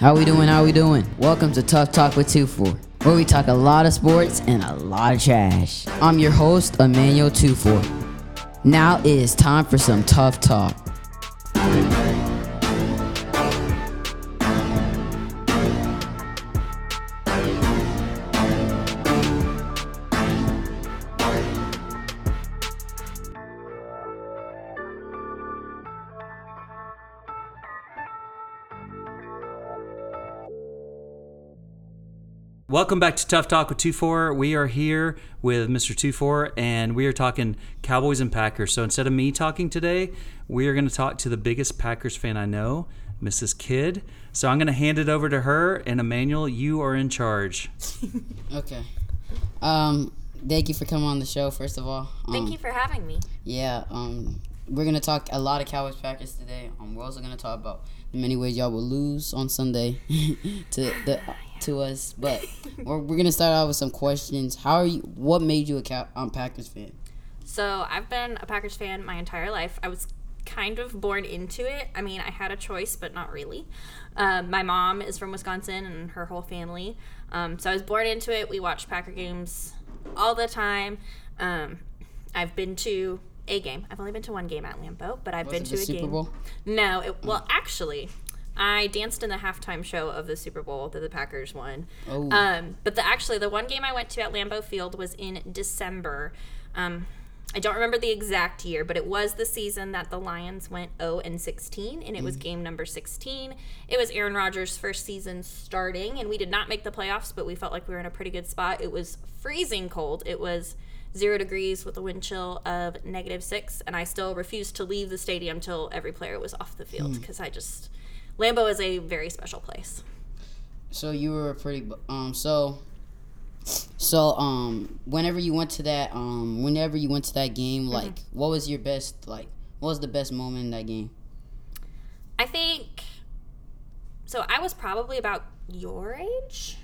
How we doing? Welcome to Tough Talk with 2-4, where we talk a lot of sports and a lot of trash. I'm your host, Emmanuel 2-4. Now it is time for some tough talk. Welcome back to Tough Talk with 2-4. We are here with Mr. 2-4, and we are talking Cowboys and Packers. So instead of me talking today, we are going to talk to the biggest Packers fan I know, Mrs. Kidd. So I'm going to hand it over to her, and Emmanuel, you are in charge. Okay. Thank you for coming on the show, first of all. Thank you for having me. Yeah. We're going to talk a lot of Cowboys Packers today. We're also going to talk about the many ways y'all will lose on Sunday to us, but we're gonna start out with some questions. What made you a Packers fan? So I've been a Packers fan my entire life. I was kind of born into it. I mean, I had a choice, but not really. My mom is from Wisconsin and her whole family, so I was born into it. We watched Packer games all the time. I've been to a game. I've only been to one game at Lambeau, but I've been to a game. Was it the Super Bowl? No. Well, actually, I danced in the halftime show of the Super Bowl that the Packers won. Oh. But the one game I went to at Lambeau Field was in December. I don't remember the exact year, but it was the season that the Lions went 0-16, and it was game number 16. It was Aaron Rodgers' first season starting, and we did not make the playoffs, but we felt like we were in a pretty good spot. It was freezing cold. It was 0 degrees with a wind chill of -6, and I still refused to leave the stadium till every player was off the field because Lambeau is a very special place. So you were pretty whenever you went to that game, like what was the best moment in that game? I think so. I was probably about your age.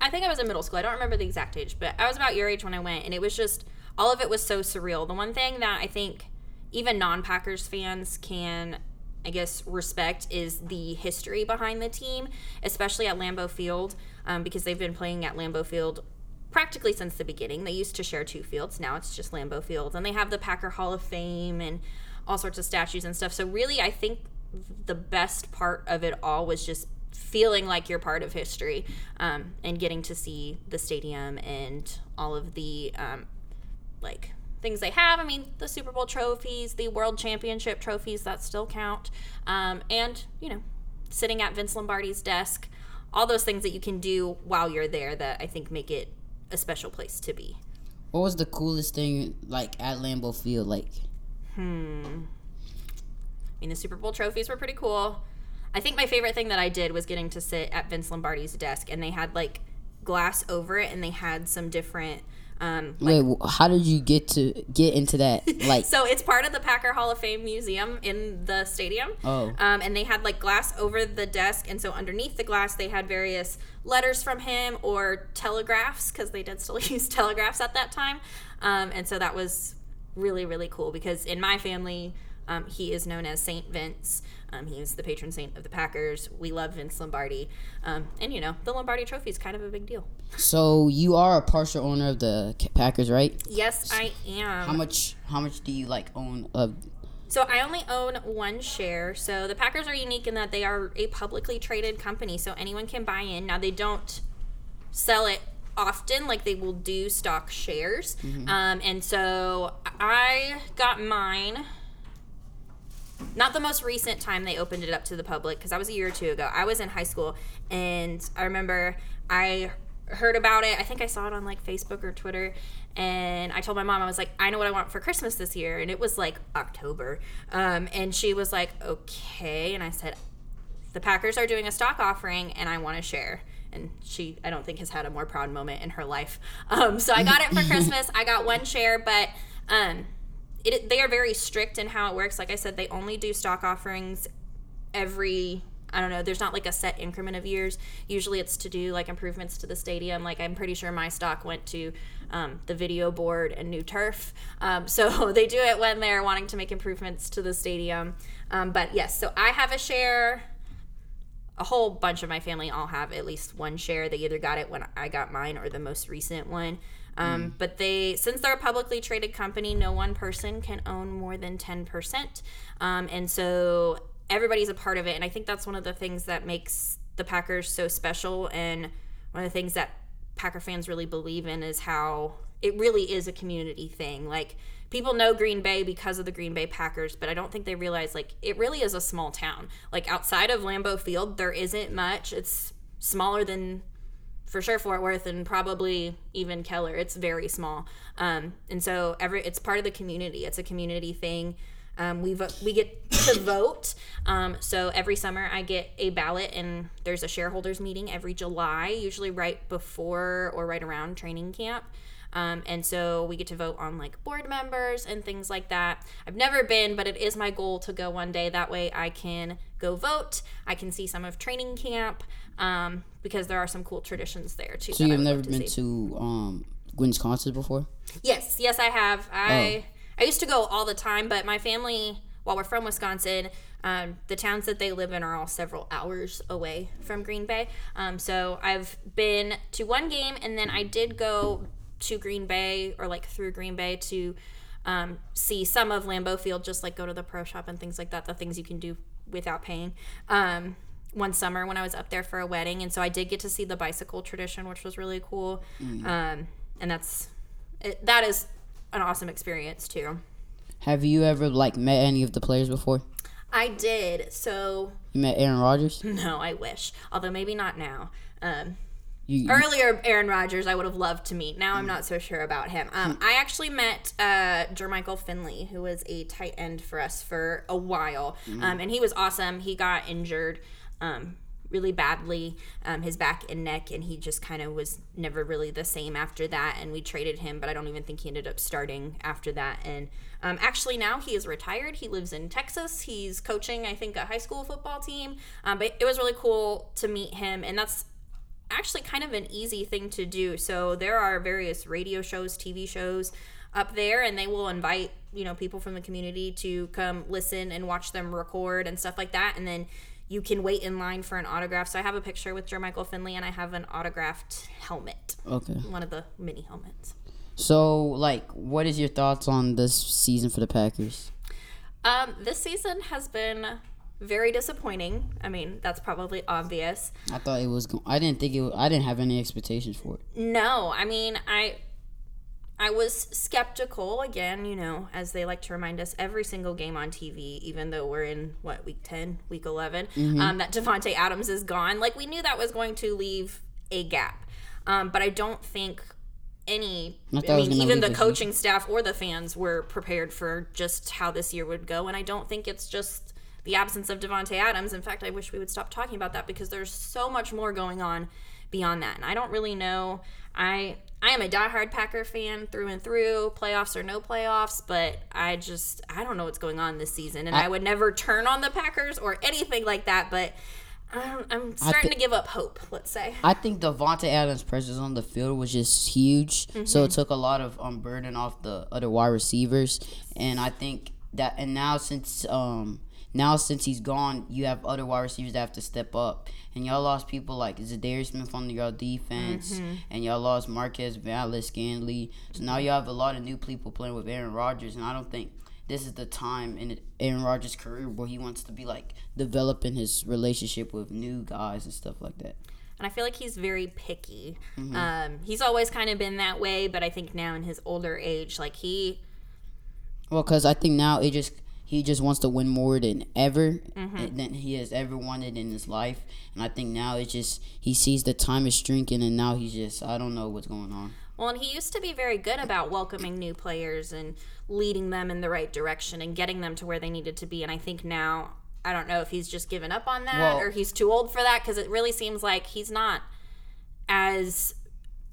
I think I was in middle school. I don't remember the exact age, but I was about your age when I went, and it was just all of it was so surreal. The one thing that I think even non-Packers fans can, I guess, respect is the history behind the team, especially at Lambeau Field, because they've been playing at Lambeau Field practically since the beginning. They used to share two fields. Now it's just Lambeau Field, and they have the Packer Hall of Fame and all sorts of statues and stuff. So really, I think the best part of it all was just feeling like you're part of history, and getting to see the stadium and all of the things they have. I mean, the Super Bowl trophies, the World Championship trophies that still count, and sitting at Vince Lombardi's desk, all those things that you can do while you're there that I think make it a special place to be. What was the coolest thing at Lambeau Field? I mean, the Super Bowl trophies were pretty cool. I think my favorite thing that I did was getting to sit at Vince Lombardi's desk, and they had glass over it, and they had some different. How did you get into that? So it's part of the Packer Hall of Fame Museum in the stadium. Oh. And they had glass over the desk, and so underneath the glass they had various letters from him or telegraphs, because they did still use telegraphs at that time, and so that was really, really cool because in my family. He is known as Saint Vince. He is the patron saint of the Packers. We love Vince Lombardi. And, the Lombardi Trophy is kind of a big deal. So you are a partial owner of the Packers, right? Yes, I am. How much do you, own of? So I only own one share. So the Packers are unique in that they are a publicly traded company, so anyone can buy in. Now, they don't sell it often, they will do stock shares. Mm-hmm. And so I got mine. Not the most recent time they opened it up to the public, because that was a year or two ago. I was in high school, and I remember I heard about it. I think I saw it on, Facebook or Twitter, and I told my mom, I was like, I know what I want for Christmas this year, and it was, October. And she was like, okay, and I said, the Packers are doing a stock offering, and I want to share. And she, I don't think, has had a more proud moment in her life. So I got it for Christmas. I got one share, but they are very strict in how it works. Like I said, they only do stock offerings every, I don't know, there's not a set increment of years. Usually it's to do improvements to the stadium. I'm pretty sure my stock went to the video board and new turf. So they do it when they're wanting to make improvements to the stadium. But yes, so I have a share. a whole bunch of my family all have at least one share. They either got it when I got mine or the most recent one. But they, since they're a publicly traded company, no one person can own more than 10%. And so everybody's a part of it. And I think that's one of the things that makes the Packers so special. And one of the things that Packer fans really believe in is how it really is a community thing. Like, people know Green Bay because of the Green Bay Packers, but I don't think they realize, like, it really is a small town. Like, outside of Lambeau Field, there isn't much. It's smaller than, for sure, Fort Worth and probably even Keller. It's very small. And so it's part of the community. It's a community thing. We get to vote. So every summer I get a ballot, and there's a shareholders meeting every July, usually right before or right around training camp. And so we get to vote on, like, board members and things like that. I've never been, but it is my goal to go one day. That way I can go vote. I can see some of training camp, because there are some cool traditions there too. So you've never been to Gwen's concert before? Yes, I have. I used to go all the time, but my family, while we're from Wisconsin, the towns that they live in are all several hours away from Green Bay. So I've been to one game, and then I did go to Green Bay, or like through Green Bay, to see some of Lambeau Field, just like go to the pro shop and things like that, the things you can do without paying, one summer when I was up there for a wedding. And so I did get to see the bicycle tradition, which was really cool. And that is an awesome experience too. Have you ever met any of the players before? I did. So you met Aaron Rodgers? No, I wish. Although maybe not now. Earlier, Aaron Rodgers, I would have loved to meet. Now I'm not so sure about him. I actually met Jermichael Finley, who was a tight end for us for a while, and he was awesome. He got injured really badly, his back and neck, and he just kind of was never really the same after that, and we traded him, but I don't even think he ended up starting after that. And actually now he is retired. He lives in Texas. He's coaching, I think, a high school football team, but it was really cool to meet him, and that's actually kind of an easy thing to do. So there are various radio shows, TV shows up there, and they will invite, people from the community to come listen and watch them record and stuff like that. And then you can wait in line for an autograph. So I have a picture with Jermichael Finley, and I have an autographed helmet. Okay. One of the mini helmets. So, what is your thoughts on this season for the Packers? This season has been very disappointing. I mean, that's probably obvious. I didn't have any expectations for it. No, I mean, I was skeptical again, as they like to remind us every single game on TV, even though we're in week 10, week 11, that Davante Adams is gone. We knew that was going to leave a gap. But I don't think even the coaching staff or the fans were prepared for just how this year would go, and I don't think it's just the absence of Davante Adams. In fact, I wish we would stop talking about that, because there's so much more going on beyond that. And I don't really know. I am a diehard Packer fan through and through, playoffs or no playoffs, but I don't know what's going on this season. And I would never turn on the Packers or anything like that, but I'm starting to give up hope, let's say. I think Davante Adams' presence on the field was just huge, so it took a lot of burden off the other wide receivers. And I think that – and now since since he's gone, you have other wide receivers that have to step up. And y'all lost people like Zadarius Smith on y'all defense, and y'all lost Marquez Valdes-Scantling. So now y'all have a lot of new people playing with Aaron Rodgers, and I don't think this is the time in Aaron Rodgers' career where he wants to be, developing his relationship with new guys and stuff like that. And I feel like he's very picky. He's always kind of been that way, but I think now in his older age, Well, because I think now it just – he just wants to win more than ever than he has ever wanted in his life. And I think now it's just he sees the time is shrinking, and now he's just, I don't know what's going on. Well, and he used to be very good about welcoming new players and leading them in the right direction and getting them to where they needed to be. And I think now, I don't know if he's just given up on that or he's too old for that, because it really seems like he's not as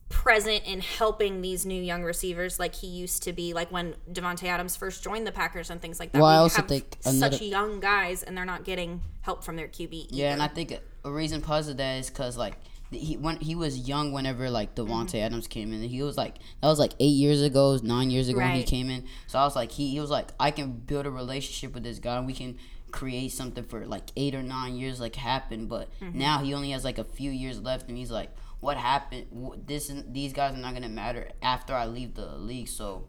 present in helping these new young receivers like he used to be, like when Davante Adams first joined the Packers and things like that. Well, I also think such young guys, and they're not getting help from their QB either. Yeah, and I think a reason part of that is because he was young whenever Davante Adams came in. He was that was 8 years ago, 9 years ago when he came in. So I was he was I can build a relationship with this guy, and we can create something for like 8 or 9 years like happened, but now he only has like a few years left, and he's like, what happened? This and these guys are not gonna matter after I leave the league. So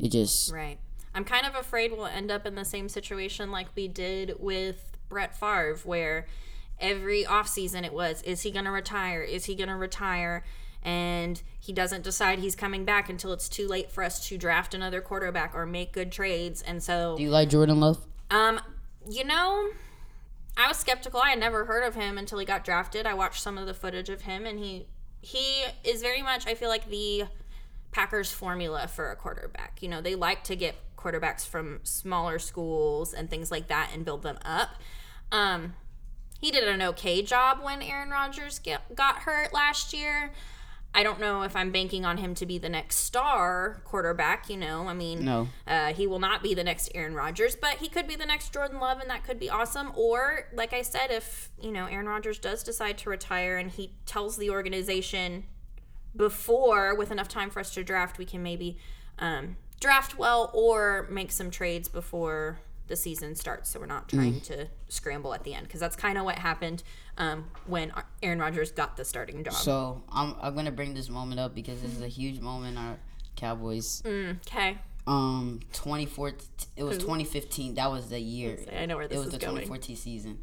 it just right. I'm kind of afraid we'll end up in the same situation like we did with Brett Favre, where every offseason it was, is he gonna retire? Is he gonna retire? And he doesn't decide he's coming back until it's too late for us to draft another quarterback or make good trades. And so, do you like Jordan Love? You know, I was skeptical. I had never heard of him until he got drafted. I watched some of the footage of him, and he is very much, I feel like, the Packers formula for a quarterback. You know, they like to get quarterbacks from smaller schools and things like that and build them up. He did an okay job when Aaron Rodgers got hurt last year. I don't know if I'm banking on him to be the next star quarterback, you know. I mean, no. He will not be the next Aaron Rodgers, but he could be the next Jordan Love, and that could be awesome. Or, like I said, if, you know, Aaron Rodgers does decide to retire and he tells the organization before, with enough time for us to draft, we can maybe draft well or make some trades before the season starts, so we're not trying to scramble at the end, because that's kind of what happened when Aaron Rodgers got the starting job. So I'm going to bring this moment up because this is a huge moment in our Cowboys. Okay. 2015. That was the year. I know where this is going. It was the 2014 season.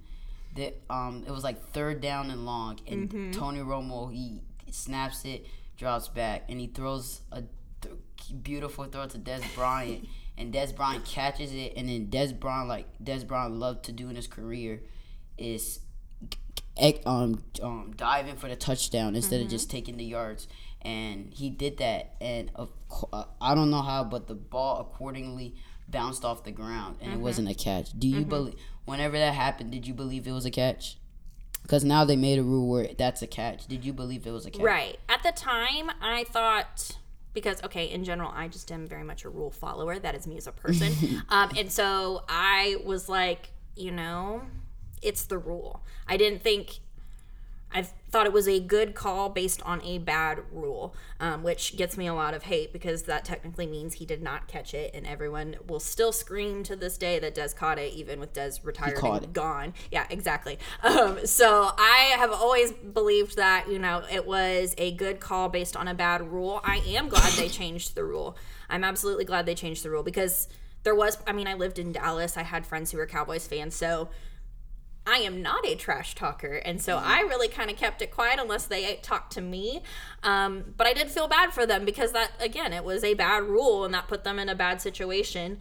It was like 3rd down and long, and Tony Romo, he snaps it, drops back, and he throws a beautiful throw to Dez Bryant. And Dez Bryant catches it, and then Dez Bryant loved to do in his career is diving for the touchdown instead of just taking the yards. And he did that, and I don't know how, but the ball accordingly bounced off the ground, and it wasn't a catch. Do you believe, whenever that happened, did you believe it was a catch? Because now they made a rule where that's a catch. Did you believe it was a catch? Right. At the time, I thought... Because, okay, in general, I just am very much a rule follower. That is me as a person. And so I was like, you know, it's the rule. I thought it was a good call based on a bad rule, which gets me a lot of hate because that technically means he did not catch it, and everyone will still scream to this day that Dez caught it, even with Dez retired and gone. Yeah, exactly. So I have always believed that, you know, it was a good call based on a bad rule. I am glad they changed the rule. I'm absolutely glad they changed the rule because I lived in Dallas. I had friends who were Cowboys fans, so I am not a trash talker, and so I really kind of kept it quiet unless they talked to me. But I did feel bad for them because that, again, it was a bad rule, and that put them in a bad situation.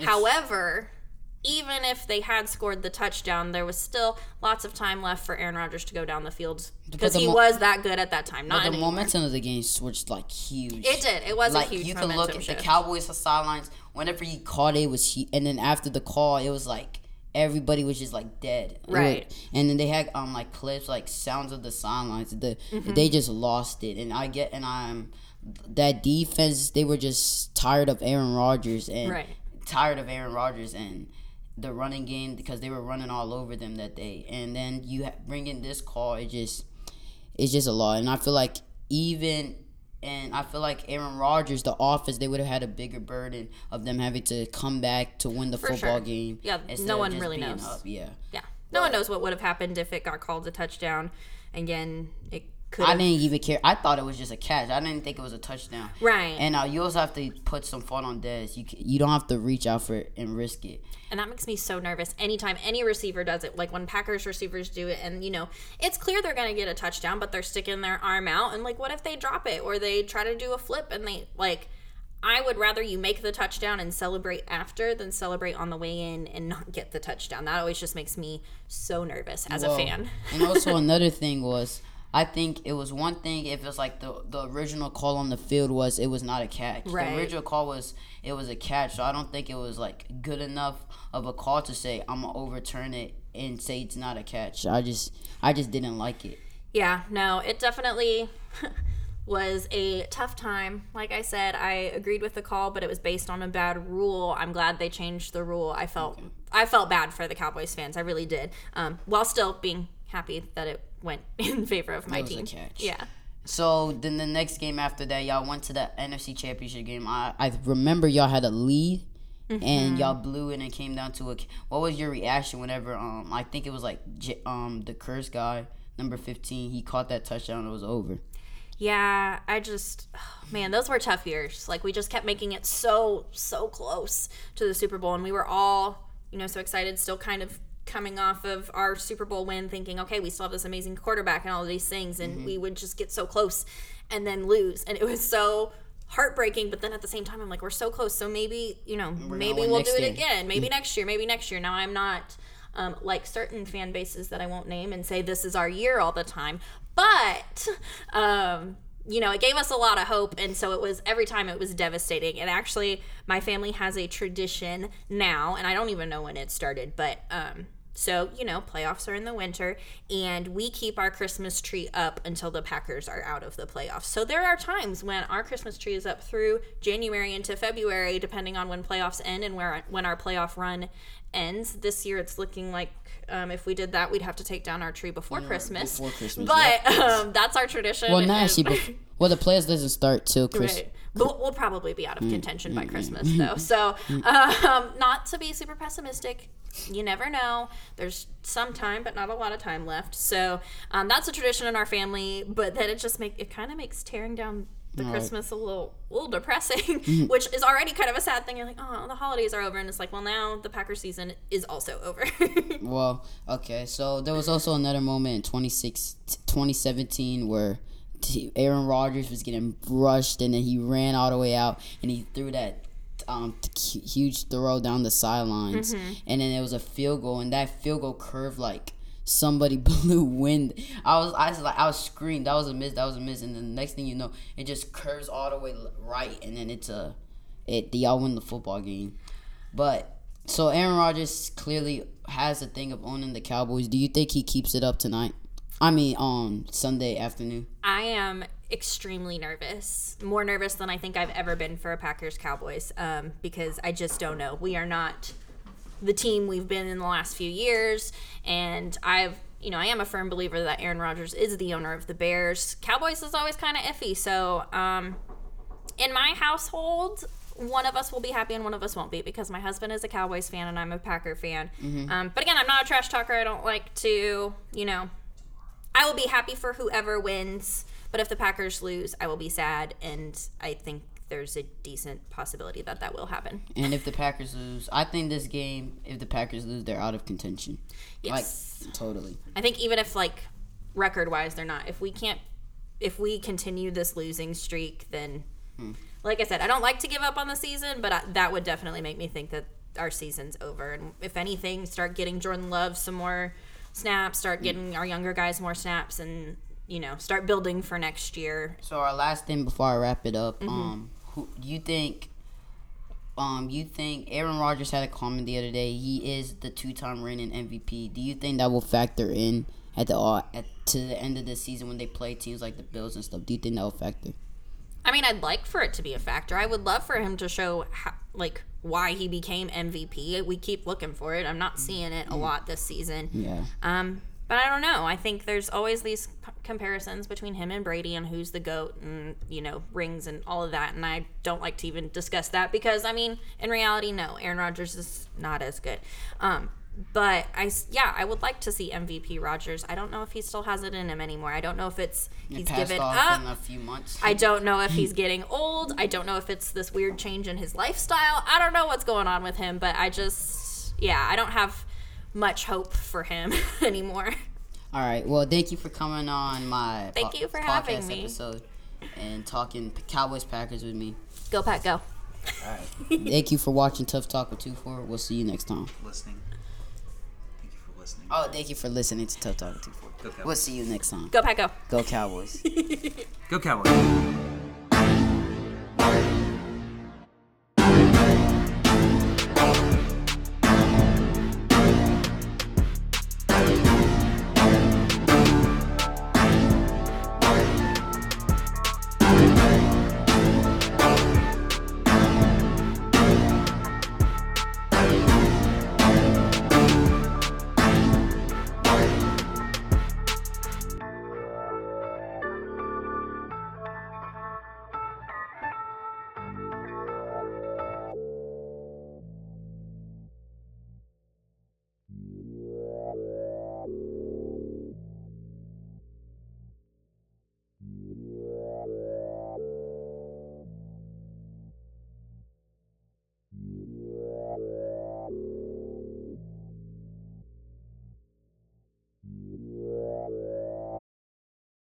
However, even if they had scored the touchdown, there was still lots of time left for Aaron Rodgers to go down the field because he was that good at that time. But the momentum of the game switched like huge. It did. It was a huge momentum. You can look at the Cowboys' sidelines. Whenever he caught it, and then after the call, it was like, everybody was just like dead, right? And then they had like clips, like sounds of the sidelines. They just lost it, and I'm that defense. They were just tired of Aaron Rodgers and the running game because they were running all over them that day. And then you bring in this call, it's just a lot. And I feel like Aaron Rodgers, the offense, they would have had a bigger burden of them having to come back to win the football game. Yeah, no one really knows. Yeah. No one knows what would have happened if it got called a touchdown. Again, it could have. I didn't even care. I thought it was just a catch. I didn't think it was a touchdown. Right. And you also have to put some fault on Dez. You don't have to reach out for it and risk it. And that makes me so nervous anytime any receiver does it. Like when Packers receivers do it, and, you know, it's clear they're going to get a touchdown, but they're sticking their arm out. And, like, what if they drop it or they try to do a flip and they, like, I would rather you make the touchdown and celebrate after than celebrate on the way in and not get the touchdown. That always just makes me so nervous as a fan. And also another thing was, I think it was one thing if it was like the original call on the field was it was not a catch. Right. The original call was it was a catch, so I don't think it was like good enough of a call to say I'm gonna overturn it and say it's not a catch. I just didn't like it. Yeah, no, it definitely was a tough time. Like I said, I agreed with the call, but it was based on a bad rule. I'm glad they changed the rule. I felt bad for the Cowboys fans. I really did. While still being happy that it went in favor of my team. Yeah. So then the next game after that, y'all went to the NFC Championship game. I remember y'all had a lead, Mm-hmm. And y'all blew it and it came down to it. What was your reaction whenever, I think it was like the curse guy, number 15, he caught that touchdown and it was over? Yeah, I just, man, those were tough years. Like, we just kept making it so close to the Super Bowl, and we were all, so excited, still kind of coming off of our Super Bowl win, thinking, okay, we still have this amazing quarterback and all of these things, and mm-hmm. we would just get so close and then lose. And it was so heartbreaking, but then at the same time, I'm like, we're so close, so maybe, maybe we'll do it again. Maybe next year, maybe next year. Now, I'm not like certain fan bases that I won't name and say this is our year all the time, but it gave us a lot of hope, and so it was, every time it was devastating. And actually, my family has a tradition now, and I don't even know when it started, but playoffs are in the winter, and we keep our Christmas tree up until the Packers are out of the playoffs. So there are times when our Christmas tree is up through January into February, depending on when playoffs end and when our playoff run ends. This year, it's looking like if we did that, we'd have to take down our tree before Christmas. But yep. That's our tradition. Well, not actually. Well, the playoffs doesn't start till Christmas. Right. But we'll probably be out of contention by Christmas, though. So, not to be super pessimistic, you never know. There's some time, but not a lot of time left. So, that's a tradition in our family. But then it just kind of makes tearing down the Christmas a little depressing, which is already kind of a sad thing. You're like, oh, the holidays are over, and it's like, well, now the Packers season is also over. Well, okay. So there was also another moment in 2017 where Aaron Rodgers was getting brushed, and then he ran all the way out, and he threw that huge throw down the sidelines, and then it was a field goal, and that field goal curved like somebody blew wind. I was screamed. That was a miss. And then the next thing you know, it just curves all the way right, and then y'all win the football game. But so Aaron Rodgers clearly has a thing of owning the Cowboys. Do you think he keeps it up tonight? I mean, Sunday afternoon. I am extremely nervous. More nervous than I think I've ever been for a Packers-Cowboys, because I just don't know. We are not the team we've been in the last few years, and I am a firm believer that Aaron Rodgers is the owner of the Bears. Cowboys is always kind of iffy, so in my household, one of us will be happy and one of us won't be, because my husband is a Cowboys fan and I'm a Packer fan. But again, I'm not a trash talker. I don't like to, I will be happy for whoever wins, but if the Packers lose, I will be sad, and I think there's a decent possibility that will happen. And if the Packers lose, I think this game, if the Packers lose, they're out of contention. Yes. Like, totally. I think even if, record-wise, they're not. If we continue this losing streak, then, like I said, I don't like to give up on the season, but that would definitely make me think that our season's over. And if anything, start getting Jordan Love some more snaps, start getting our younger guys more snaps, and, start building for next year. So our last thing before I wrap it up, who do you think? You think Aaron Rodgers had a comment the other day. He is the two-time reigning MVP. Do you think that will factor in to the end of the season when they play teams like the Bills and stuff? Do you think that will factor? I mean, I'd like for it to be a factor. I would love for him to show how, why he became MVP. We keep looking for it. I'm not seeing it a lot this season. Yeah. But I don't know. I think there's always these comparisons between him and Brady and who's the GOAT and, rings and all of that. And I don't like to even discuss that because, in reality, no. Aaron Rodgers is not as good. But, I would like to see MVP Rodgers. I don't know if he still has it in him anymore. I don't know if it's he's given up. In a few months. I don't know if he's getting old. I don't know if it's this weird change in his lifestyle. I don't know what's going on with him. But I just, I don't have much hope for him anymore. All right. Well, thank you for coming on my thank you for having me episode and talking Cowboys Packers with me. Go Pack, go. All right. Thank you for watching Tough Talk with 2-4. We'll see you next time. Thank you for listening. Oh, thank you for listening to Tough Talk with 2-4. We'll see you next time. Go Pack, go. Go Cowboys. Go Cowboys.